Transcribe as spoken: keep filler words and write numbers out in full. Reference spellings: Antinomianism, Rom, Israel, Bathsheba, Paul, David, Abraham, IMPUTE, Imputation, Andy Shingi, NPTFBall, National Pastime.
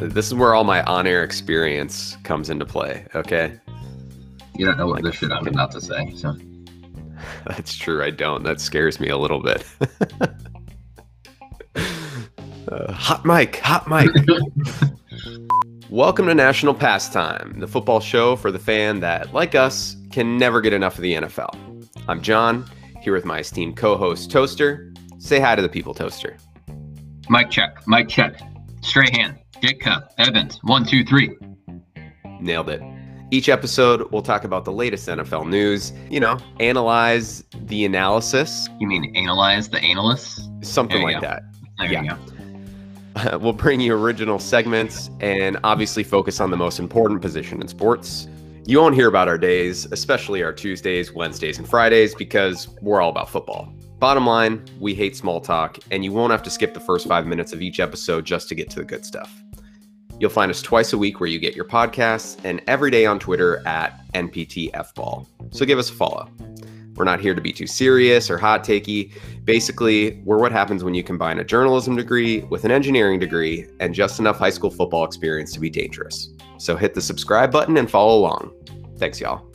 This is where all my on-air experience comes into play, okay? You don't know what like, this shit I'm about to say, so. That's true, I don't. That scares me a little bit. uh, hot mic, hot mic. Welcome to National Pastime, the football show for the fan that, like us, can never get enough of the N F L. I'm John, here with my esteemed co-host, Toaster. Say hi to the people, Toaster. Mic check, mic check. Strahan, Ditka, Evans, one, two, three. Nailed it. Each episode, we'll talk about the latest N F L news, you know, analyze the analysis. You mean analyze the analysts? Something like that. There you go. Uh, we'll bring you original segments and obviously focus on the most important position in sports. You won't hear about our days, especially our Tuesdays, Wednesdays, and Fridays, because we're all about football. Bottom line, we hate small talk, and you won't have to skip the first five minutes of each episode just to get to the good stuff. You'll find us twice a week where you get your podcasts and every day on Twitter at N P T F Ball. So give us a follow. We're not here to be too serious or hot takey. Basically, we're what happens when you combine a journalism degree with an engineering degree and just enough high school football experience to be dangerous. So hit the subscribe button and follow along. Thanks, y'all.